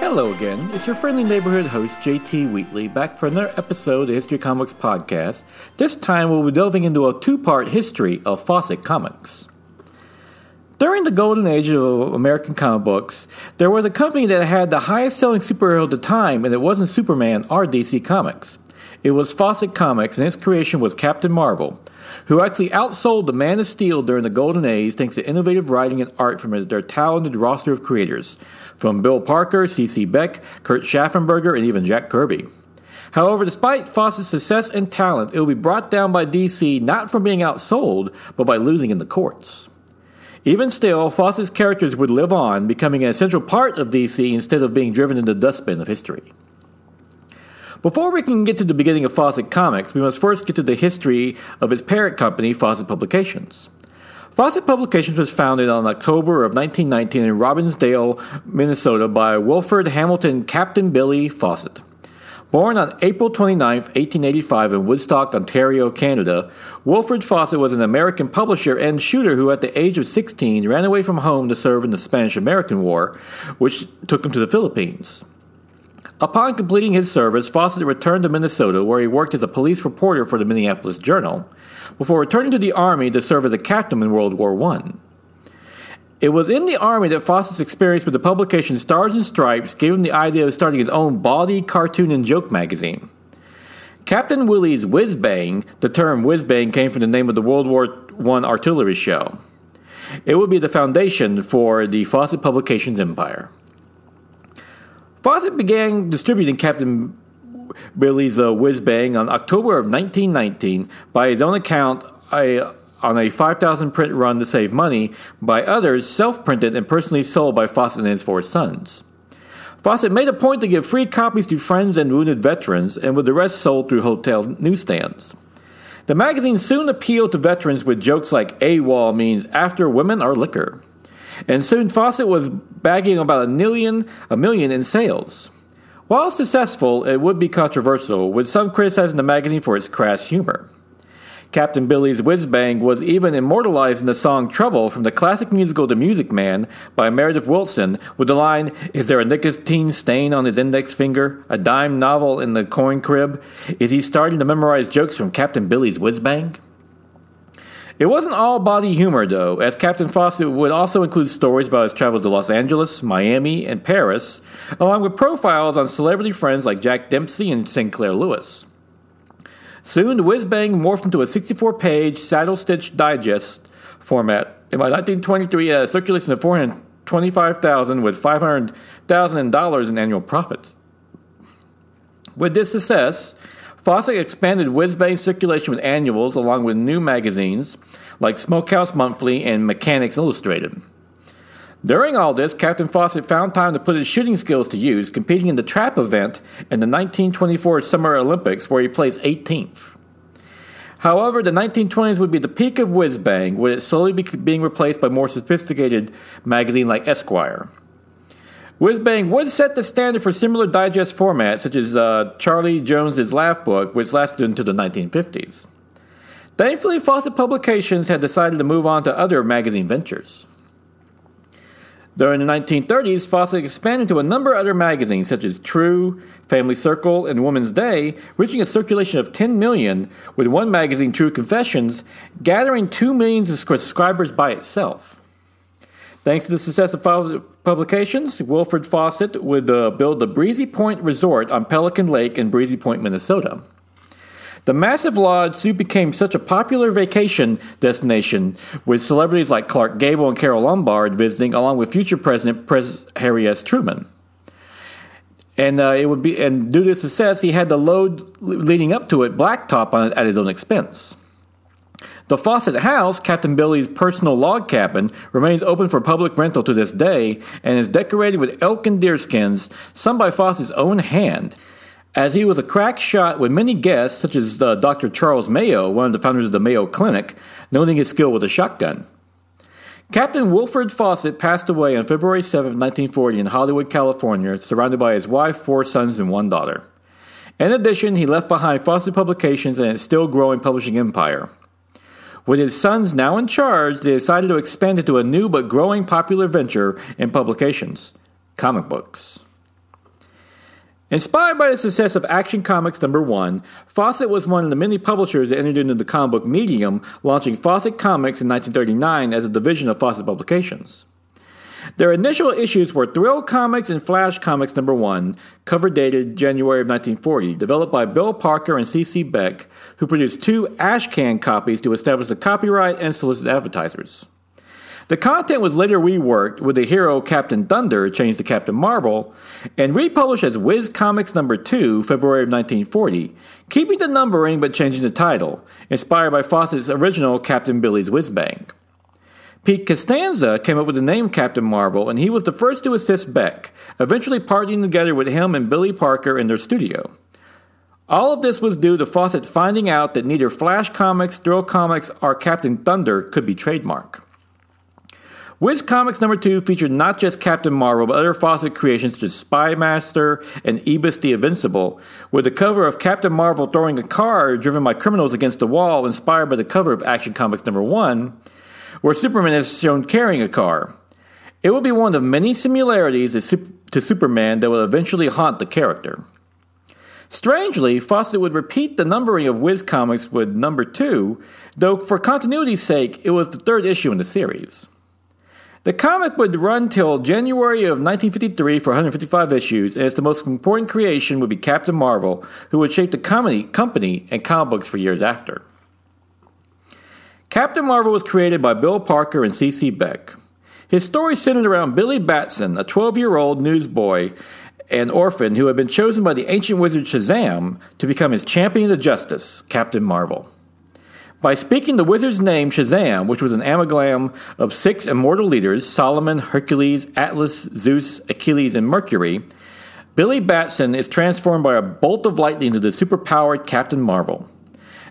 Hello again, it's your friendly neighborhood host J.T. Wheatley back for another episode of the History Comics podcast. This time we'll be delving into a two-part history of Fawcett Comics. During the golden age of American comic books, there was a company that had the highest selling superhero at the time, and it wasn't Superman or DC Comics. It was Fawcett Comics, and its creation was Captain Marvel, who actually outsold the Man of Steel during the golden age thanks to innovative writing and art from their talented roster of creators, from Bill Parker, C.C. Beck, Kurt Schaffenberger, and even Jack Kirby. However, despite Fawcett's success and talent, it will be brought down by DC not from being outsold, but by losing in the courts. Even still, Fawcett's characters would live on, becoming an essential part of DC instead of being driven into the dustbin of history. Before we can get to the beginning of Fawcett Comics, we must first get to the history of its parent company, Fawcett Publications. Fawcett Publications was founded on October of 1919 in Robbinsdale, Minnesota by Wilfred Hamilton Captain Billy Fawcett. Born on April 29, 1885 in Woodstock, Ontario, Canada, Wilfred Fawcett was an American publisher and shooter who at the age of 16 ran away from home to serve in the Spanish-American War, which took him to the Philippines. Upon completing his service, Fawcett returned to Minnesota, where he worked as a police reporter for the Minneapolis Journal, before returning to the Army to serve as a captain in World War I. It was in the Army that Fawcett's experience with the publication Stars and Stripes gave him the idea of starting his own bawdy cartoon and joke magazine. Captain Billy's Whizbang, the term Whizbang came from the name of the World War I artillery shell. It would be the foundation for the Fawcett Publications empire. Fawcett began distributing Captain Billy's Whizbang on October of 1919 by his own account on a 5,000 print run to save money, by others self-printed and personally sold by Fawcett and his four sons. Fawcett made a point to give free copies to friends and wounded veterans, and with the rest sold through hotel newsstands. The magazine soon appealed to veterans with jokes like AWOL means after women or liquor. And soon Fawcett was bagging about a million in sales. While successful, it would be controversial, with some criticizing the magazine for its crass humor. Captain Billy's Whizbang was even immortalized in the song Trouble from the classic musical The Music Man by Meredith Willson, with the line, "Is there a nicotine stain on his index finger? A dime novel in the coin crib? Is he starting to memorize jokes from Captain Billy's Whizbang?" It wasn't all body humor, though, as Captain Fawcett would also include stories about his travels to Los Angeles, Miami, and Paris, along with profiles on celebrity friends like Jack Dempsey and Sinclair Lewis. Soon, the Whizbang morphed into a 64-page saddle-stitch digest format, and by 1923 it had a circulation of 425,000 with $500,000 in annual profits. With this success, Fawcett expanded Whizbang's circulation with annuals along with new magazines like Smokehouse Monthly and Mechanics Illustrated. During all this, Captain Fawcett found time to put his shooting skills to use, competing in the trap event and the 1924 Summer Olympics, where he placed 18th. However, the 1920s would be the peak of Whizbang, with it slowly being replaced by more sophisticated magazines like Esquire. Whizbang would set the standard for similar digest formats, such as Charlie Jones's Laugh Book, which lasted into the 1950s. Thankfully, Fawcett Publications had decided to move on to other magazine ventures. During the 1930s, Fawcett expanded to a number of other magazines, such as True, Family Circle, and Woman's Day, reaching a circulation of 10 million, with one magazine, True Confessions, gathering 2 million subscribers by itself. Thanks to the success of Fawcett Publications, Wilfred Fawcett would build the Breezy Point Resort on Pelican Lake in Breezy Point, Minnesota. The massive lodge soon became such a popular vacation destination, with celebrities like Clark Gable and Carol Lombard visiting, along with future President Harry S. Truman. And due to his success, he had the load leading up to it blacktop on it at his own expense. The Fawcett House, Captain Billy's personal log cabin, remains open for public rental to this day and is decorated with elk and deerskins, some by Fawcett's own hand, as he was a crack shot with many guests, such as Dr. Charles Mayo, one of the founders of the Mayo Clinic, noting his skill with a shotgun. Captain Wilfred Fawcett passed away on February 7, 1940 in Hollywood, California, surrounded by his wife, four sons, and one daughter. In addition, he left behind Fawcett Publications and its still-growing publishing empire. With his sons now in charge, they decided to expand it to a new but growing popular venture in publications, comic books. Inspired by the success of Action Comics number 1, Fawcett was one of the many publishers that entered into the comic book medium, launching Fawcett Comics in 1939 as a division of Fawcett Publications. Their initial issues were Thrill Comics and Flash Comics number 1, cover dated January of 1940, developed by Bill Parker and C.C. Beck, who produced 2 ashcan copies to establish the copyright and solicit advertisers. The content was later reworked, with the hero Captain Thunder changed to Captain Marvel, and republished as Whiz Comics No. 2, February of 1940, keeping the numbering but changing the title, inspired by Fawcett's original Captain Billy's Whizbang. Pete Costanza came up with the name Captain Marvel, and he was the first to assist Beck, eventually partnering together with him and Billy Parker in their studio. All of this was due to Fawcett finding out that neither Flash Comics, Thrill Comics, or Captain Thunder could be trademarked. Whiz Comics No. 2 featured not just Captain Marvel, but other Fawcett creations such as Spy Master and Ibis the Invincible, with the cover of Captain Marvel throwing a car driven by criminals against the wall, inspired by the cover of Action Comics No. 1, where Superman is shown carrying a car. It will be one of many similarities to Superman that will eventually haunt the character. Strangely, Fawcett would repeat the numbering of Whiz Comics with No. 2, though for continuity's sake, it was the third issue in the series. The comic would run till January of 1953 for 155 issues, and its the most important creation would be Captain Marvel, who would shape the company and comic books for years after. Captain Marvel was created by Bill Parker and C.C. Beck. His story centered around Billy Batson, a 12-year-old newsboy and orphan who had been chosen by the ancient wizard Shazam to become his champion of justice, Captain Marvel. By speaking the wizard's name, Shazam, which was an amalgam of 6 immortal leaders, Solomon, Hercules, Atlas, Zeus, Achilles, and Mercury, Billy Batson is transformed by a bolt of lightning into the superpowered Captain Marvel.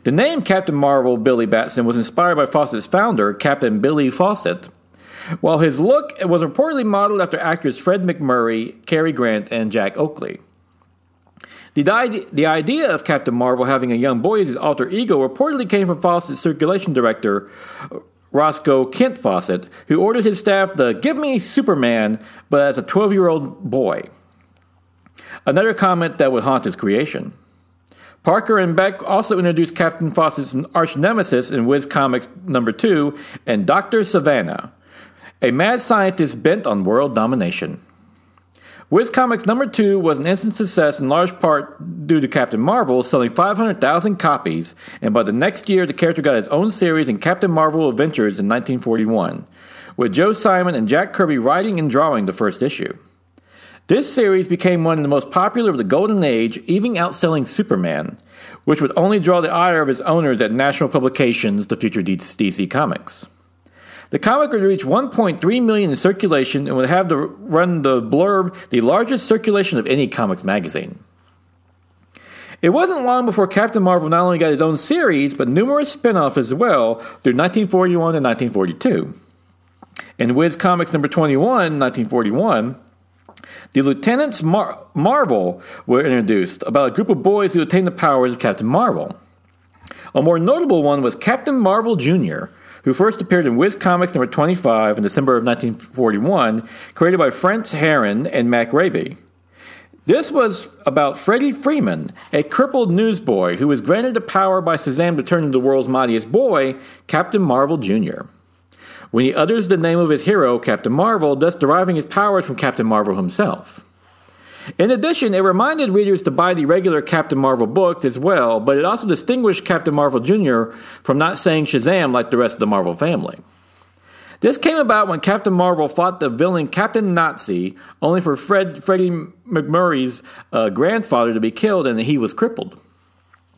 The name Captain Marvel Billy Batson was inspired by Fawcett's founder, Captain Billy Fawcett, while his look was reportedly modeled after actors Fred McMurray, Cary Grant, and Jack Oakley. The idea of Captain Marvel having a young boy as his alter ego reportedly came from Fawcett's circulation director, Roscoe Kent Fawcett, who ordered his staff to give me Superman, but as a 12-year-old boy. Another comment that would haunt his creation. Parker and Beck also introduced Captain Fawcett's arch-nemesis in Whiz Comics No. 2 and Dr. Savannah, a mad scientist bent on world domination. Whiz Comics No. 2 was an instant success in large part due to Captain Marvel, selling 500,000 copies, and by the next year the character got his own series in Captain Marvel Adventures in 1941, with Joe Simon and Jack Kirby writing and drawing the first issue. This series became one of the most popular of the Golden Age, even outselling Superman, which would only draw the ire of its owners at National Publications, the future DC Comics. The comic would reach 1.3 million in circulation and would have to run the blurb, the largest circulation of any comics magazine. It wasn't long before Captain Marvel not only got his own series, but numerous spin-offs as well through 1941 and 1942. In Whiz Comics No. 21, 1941, the Lieutenants Marvel were introduced, about a group of boys who attained the powers of Captain Marvel. A more notable one was Captain Marvel Jr., who first appeared in Whiz Comics No. 25 in December of 1941, created by Franz Herron and Mac Raboy. This was about Freddie Freeman, a crippled newsboy who was granted the power by Shazam to turn into the world's mightiest boy, Captain Marvel Jr., when he utters the name of his hero, Captain Marvel, thus deriving his powers from Captain Marvel himself. In addition, it reminded readers to buy the regular Captain Marvel books as well, but it also distinguished Captain Marvel Jr. from not saying Shazam like the rest of the Marvel family. This came about when Captain Marvel fought the villain Captain Nazi, only for Freddie McMurray's grandfather to be killed and he was crippled.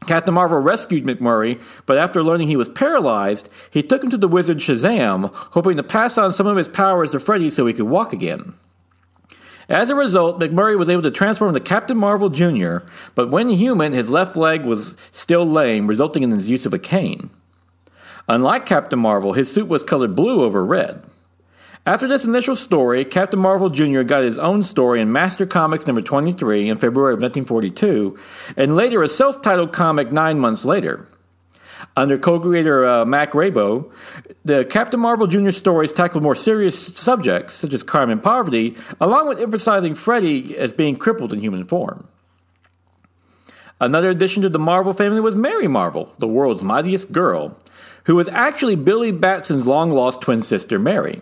Captain Marvel rescued McMurray, but after learning he was paralyzed, he took him to the wizard Shazam, hoping to pass on some of his powers to Freddie so he could walk again. As a result, McMurray was able to transform into Captain Marvel Jr., but when human, his left leg was still lame, resulting in his use of a cane. Unlike Captain Marvel, his suit was colored blue over red. After this initial story, Captain Marvel Jr. got his own story in Master Comics No. 23 in February of 1942, and later a self-titled comic 9 months later. Under co-creator Mac Raboy, the Captain Marvel Jr. stories tackled more serious subjects, such as crime and poverty, along with emphasizing Freddy as being crippled in human form. Another addition to the Marvel family was Mary Marvel, the world's mightiest girl, who was actually Billy Batson's long-lost twin sister, Mary.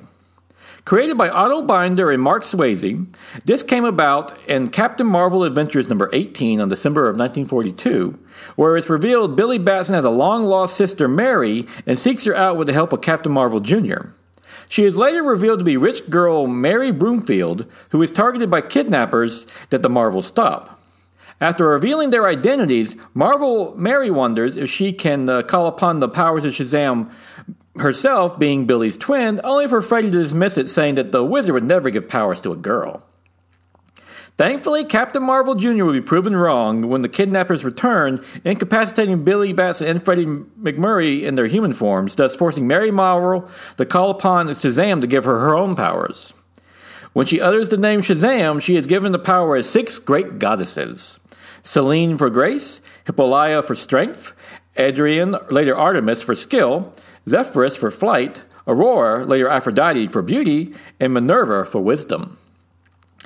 Created by Otto Binder and Mark Swayze, this came about in Captain Marvel Adventures number 18 on December of 1942, where it's revealed Billy Batson has a long-lost sister, Mary, and seeks her out with the help of Captain Marvel Jr. She is later revealed to be rich girl Mary Broomfield, who is targeted by kidnappers that the Marvels stop. After revealing their identities, Mary wonders if she can call upon the powers of Shazam herself, being Billy's twin, only for Freddy to dismiss it, saying that the wizard would never give powers to a girl. Thankfully, Captain Marvel Jr. will be proven wrong when the kidnappers return, incapacitating Billy Batson and Freddie McMurray in their human forms, thus forcing Mary Marvel to call upon Shazam to give her her own powers. When she utters the name Shazam, she is given the power as six great goddesses: Selene for grace, Hippolaya for strength, Adrian, later Artemis, for skill, Zephyrus for flight, Aurora, later Aphrodite, for beauty, and Minerva for wisdom.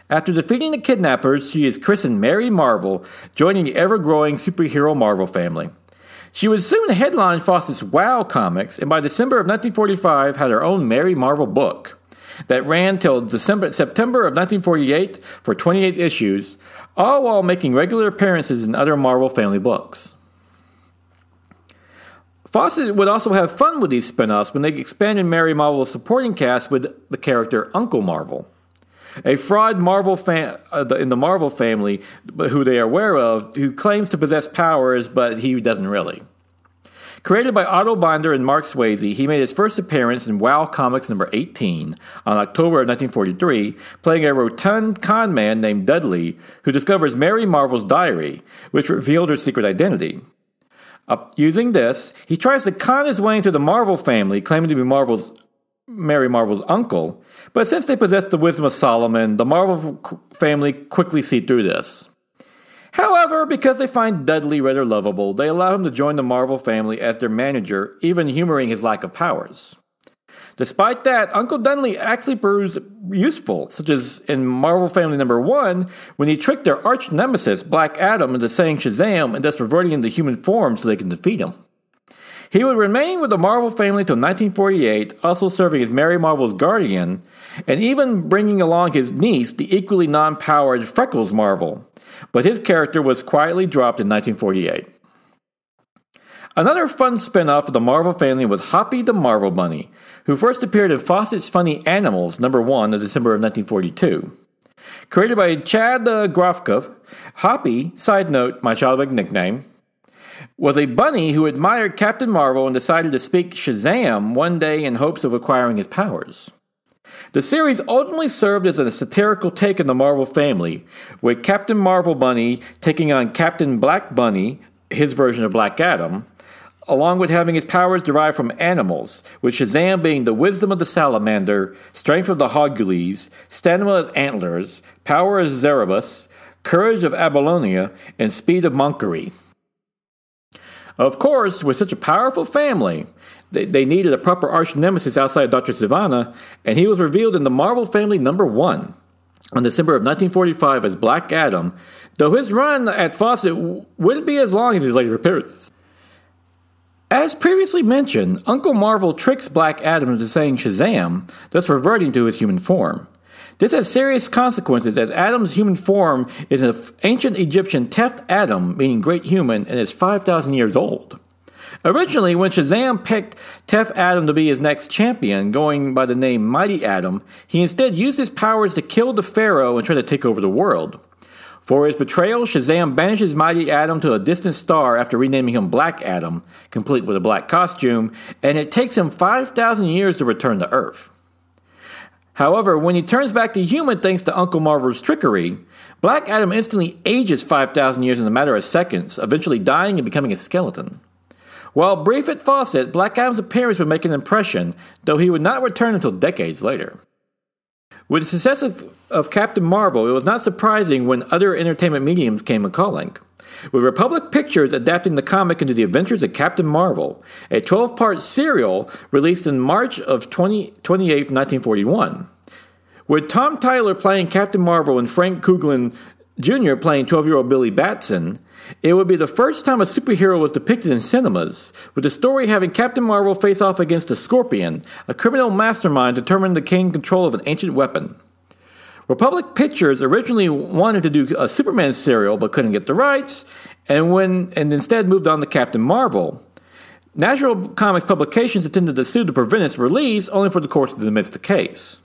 After defeating the kidnappers, she is christened Mary Marvel, joining the ever-growing superhero Marvel family. She would soon headline Fawcett's Wow Comics, and by December of 1945 had her own Mary Marvel book that ran till September of 1948 for 28 issues, all while making regular appearances in other Marvel family books. Fawcett would also have fun with these spin-offs when they expanded Mary Marvel's supporting cast with the character Uncle Marvel, a fraud Marvel in the Marvel family who they are aware of, who claims to possess powers, but he doesn't really. Created by Otto Binder and Mark Swayze, he made his first appearance in Wow Comics number 18 on October of 1943, playing a rotund con man named Dudley, who discovers Mary Marvel's diary, which revealed her secret identity. Using this, he tries to con his way into the Marvel family, claiming to be Mary Marvel's uncle, but since they possess the wisdom of Solomon, the Marvel family quickly see through this. However, because they find Dudley rather lovable, they allow him to join the Marvel family as their manager, even humoring his lack of powers. Despite that, Uncle Dudley actually proves useful, such as in Marvel Family number 1, when he tricked their arch-nemesis, Black Adam, into saying Shazam and thus reverting into human form so they can defeat him. He would remain with the Marvel family until 1948, also serving as Mary Marvel's guardian, and even bringing along his niece, the equally non-powered Freckles Marvel, but his character was quietly dropped in 1948. Another fun spin-off of the Marvel family was Hoppy the Marvel Bunny, who first appeared in Fawcett's Funny Animals, number 1, of December of 1942. Created by Chad Grofkov, Hoppy, side note, my childhood nickname, was a bunny who admired Captain Marvel and decided to speak Shazam one day in hopes of acquiring his powers. The series ultimately served as a satirical take on the Marvel family, with Captain Marvel Bunny taking on Captain Black Bunny, his version of Black Adam, along with having his powers derived from animals, with Shazam being the wisdom of the salamander, strength of the Hoggules, stamina of antlers, power of Erebus, courage of Abalonia, and speed of Monkery. Of course, with such a powerful family, they needed a proper arch-nemesis outside of Dr. Savannah, and he was revealed in the Marvel Family number 1 on December of 1945 as Black Adam, though his run at Fawcett wouldn't be as long as his later appearances. As previously mentioned, Uncle Marvel tricks Black Adam into saying Shazam, thus reverting to his human form. This has serious consequences, as Adam's human form is an ancient Egyptian Teft Adam, meaning great human, and is 5,000 years old. Originally, when Shazam picked Teft Adam to be his next champion, going by the name Mighty Adam, he instead used his powers to kill the pharaoh and try to take over the world. For his betrayal, Shazam banishes Mighty Adam to a distant star after renaming him Black Adam, complete with a black costume, and it takes him 5,000 years to return to Earth. However, when he turns back to human thanks to Uncle Marvel's trickery, Black Adam instantly ages 5,000 years in a matter of seconds, eventually dying and becoming a skeleton. While brief at Fawcett, Black Adam's appearance would make an impression, though he would not return until decades later. With the success of Captain Marvel, it was not surprising when other entertainment mediums came a-calling, with Republic Pictures adapting the comic into The Adventures of Captain Marvel, a 12-part serial released in March of 28, 1941. With Tom Tyler playing Captain Marvel and Frank Kugelin Jr. playing 12-year-old Billy Batson, it would be the first time a superhero was depicted in cinemas, with the story having Captain Marvel face off against a Scorpion, a criminal mastermind determined to gain control of an ancient weapon. Republic Pictures originally wanted to do a Superman serial but couldn't get the rights, and instead moved on to Captain Marvel. National Comics Publications intended to sue to prevent its release, only for the courts to dismiss the case.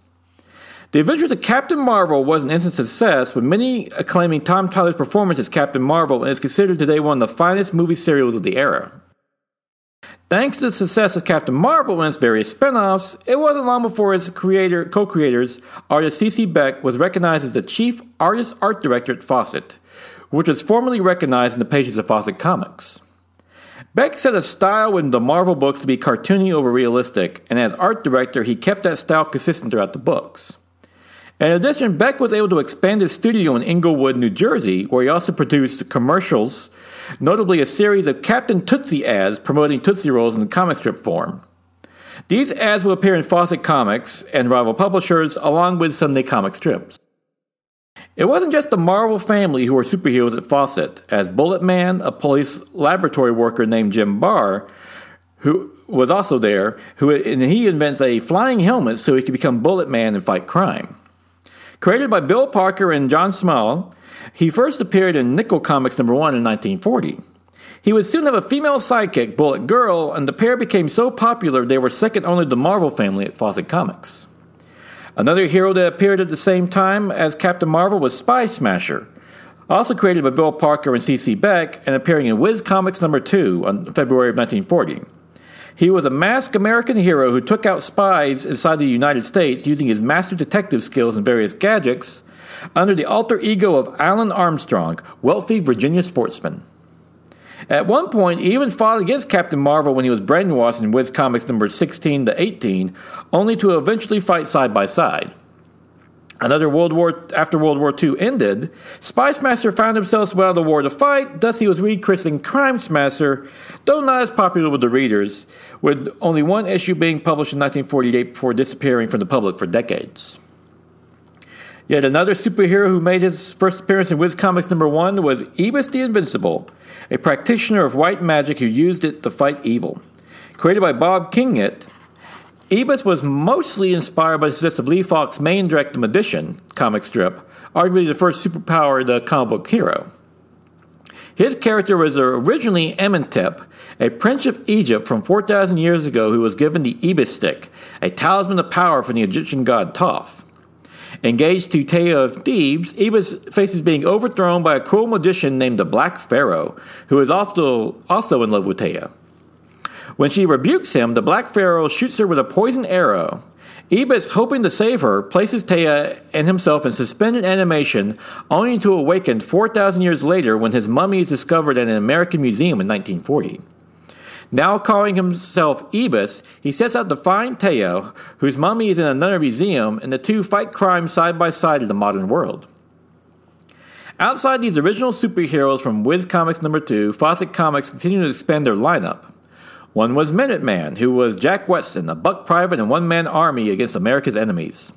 The Adventures of Captain Marvel was an instant success, with many acclaiming Tom Tyler's performance as Captain Marvel, and is considered today one of the finest movie serials of the era. Thanks to the success of Captain Marvel and its various spin-offs, it wasn't long before its co-creators, artist C.C. Beck, was recognized as the chief artist art director at Fawcett, which was formally recognized in the pages of Fawcett Comics. Beck set a style in the Marvel books to be cartoony over realistic, and as art director, he kept that style consistent throughout the books. In addition, Beck was able to expand his studio in Englewood, New Jersey, where he also produced commercials, notably a series of Captain Tootsie ads promoting Tootsie Rolls in comic strip form. These ads will appear in Fawcett Comics and rival publishers, along with Sunday comic strips. It wasn't just the Marvel family who were superheroes at Fawcett, as Bullet Man, a police laboratory worker named Jim Barr, who was also there, and he invents a flying helmet so he can become Bullet Man and fight crime. Created by Bill Parker and John Small, he first appeared in Nickel Comics number 1 in 1940. He would soon have a female sidekick, Bullet Girl, and the pair became so popular they were second only to the Marvel family at Fawcett Comics. Another hero that appeared at the same time as Captain Marvel was Spy Smasher, also created by Bill Parker and C.C. Beck, and appearing in Whiz Comics number 2 on February of 1940. He was a masked American hero who took out spies inside the United States using his master detective skills and various gadgets under the alter ego of Alan Armstrong, wealthy Virginia sportsman. At one point, he even fought against Captain Marvel when he was brainwashed in Whiz Comics number 16 to 18, only to eventually fight side by side. After World War II ended, Spy Smasher found himself well out of the war to fight, thus he was rechristened Crime Smasher, though not as popular with the readers, with only one issue being published in 1948 before disappearing from the public for decades. Yet another superhero who made his first appearance in Whiz Comics number 1 was Ibis the Invincible, a practitioner of white magic who used it to fight evil. Created by Bob Kingett, Ibis was mostly inspired by the success of Lee Falk's main direct Magician comic strip, arguably the first superpowered comic book hero. His character was originally Amenhotep, a prince of Egypt from 4,000 years ago who was given the Ibis stick, a talisman of power from the Egyptian god Thoth. Engaged to Teia of Thebes, Ibis faces being overthrown by a cruel magician named the Black Pharaoh, who is also in love with Teia. When she rebukes him, the Black Pharaoh shoots her with a poisoned arrow. Ibis, hoping to save her, places Teia and himself in suspended animation, only to awaken 4,000 years later when his mummy is discovered at an American museum in 1940. Now calling himself Ibis, he sets out to find Teia, whose mummy is in another museum, and the two fight crime side by side in the modern world. Outside these original superheroes from Whiz Comics No. 2, Fawcett Comics continue to expand their lineup. One was Minuteman, who was Jack Weston, a buck private and one-man army against America's enemies.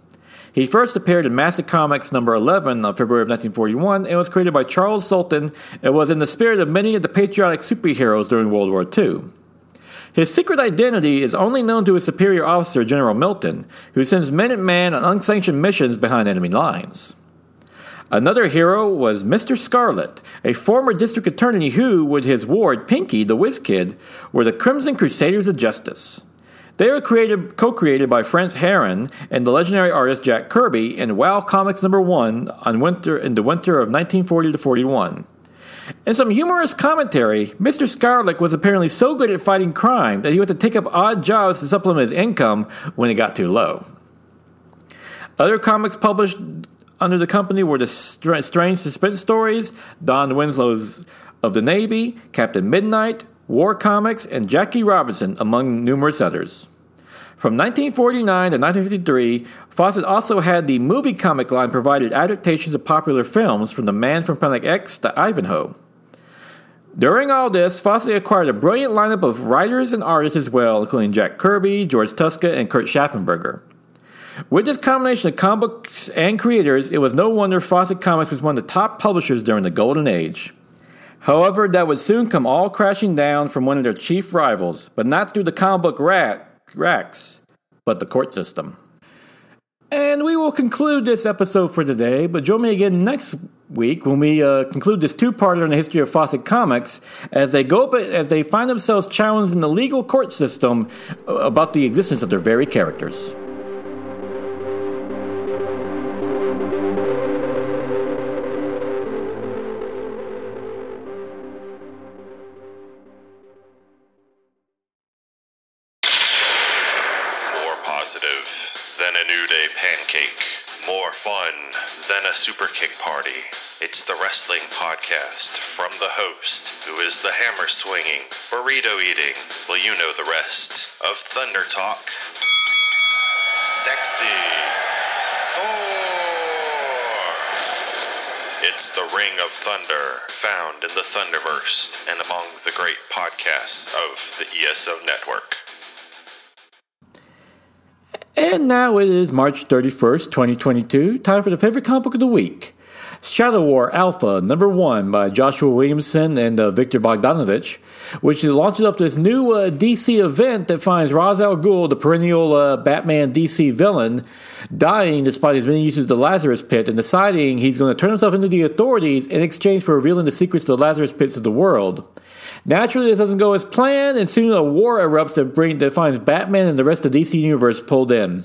He first appeared in Master Comics No. 11 on February of 1941 and was created by Charles Sultan and was in the spirit of many of the patriotic superheroes during World War II. His secret identity is only known to his superior officer, General Milton, who sends Minuteman on unsanctioned missions behind enemy lines. Another hero was Mr. Scarlet, a former district attorney who, with his ward, Pinky the Whiz Kid, were the Crimson Crusaders of Justice. They were co-created by Franz Herron and the legendary artist Jack Kirby in WoW Comics No. 1 in the winter of 1940 to 41. In some humorous commentary, Mr. Scarlet was apparently so good at fighting crime that he had to take up odd jobs to supplement his income when it got too low. Other comics published under the company were the strange suspense stories, Don Winslow's of the Navy, Captain Midnight, War Comics, and Jackie Robinson, among numerous others. From 1949 to 1953, Fawcett also had the movie comic line provided adaptations of popular films from The Man from Planet X to Ivanhoe. During all this, Fawcett acquired a brilliant lineup of writers and artists as well, including Jack Kirby, George Tuska, and Kurt Schaffenberger. With this combination of comic books and creators, it was no wonder Fawcett Comics was one of the top publishers during the Golden Age. However, that would soon come all crashing down from one of their chief rivals, but not through the comic book racks, but the court system. And we will conclude this episode for today, but join me again next week when we conclude this two-parter on the history of Fawcett Comics as they find themselves challenged in the legal court system about the existence of their very characters. Fun than a super kick party. It's the wrestling podcast from the host who is the hammer swinging, burrito eating, well, you know the rest of Thunder Talk. Sexy. Or it's the Ring of Thunder, found in the Thunderverse and among the great podcasts of the ESO network. And now it is March 31st, 2022, time for the favorite comic book of the week. Shadow War Alpha, number 1 by Joshua Williamson and Victor Bogdanovich, which launches up this new DC event that finds Ra's al Ghul, the perennial Batman DC villain, dying despite his many uses of the Lazarus Pit and deciding he's going to turn himself into the authorities in exchange for revealing the secrets to the Lazarus Pits of the world. Naturally, this doesn't go as planned, and soon a war erupts that finds Batman and the rest of the DC Universe pulled in.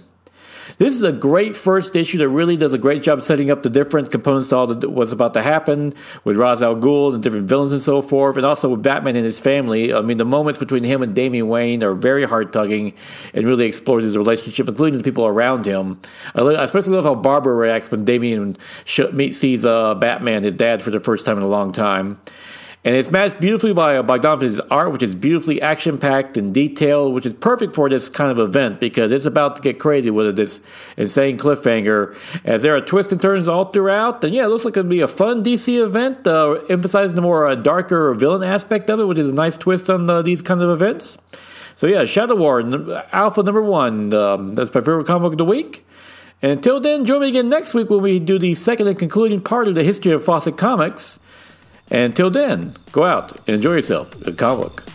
This is a great first issue that really does a great job setting up the different components to all that was about to happen with Ra's al Ghul and different villains and so forth, and also with Batman and his family. I mean, the moments between him and Damian Wayne are very heart-tugging and really explores his relationship, including the people around him. I especially love how Barbara reacts when Damian sees Batman, his dad, for the first time in a long time. And it's matched beautifully by Bogdanovich's art, which is beautifully action-packed and detailed, which is perfect for this kind of event because it's about to get crazy with this insane cliffhanger. As there are twists and turns all throughout, and yeah, it looks like it'll be a fun DC event, emphasizing the more darker villain aspect of it, which is a nice twist on these kinds of events. So yeah, Shadow War, Alpha number 1, that's my favorite comic book of the week. And until then, join me again next week when we do the second and concluding part of the history of Fawcett Comics. And till then, go out and enjoy yourself at comic.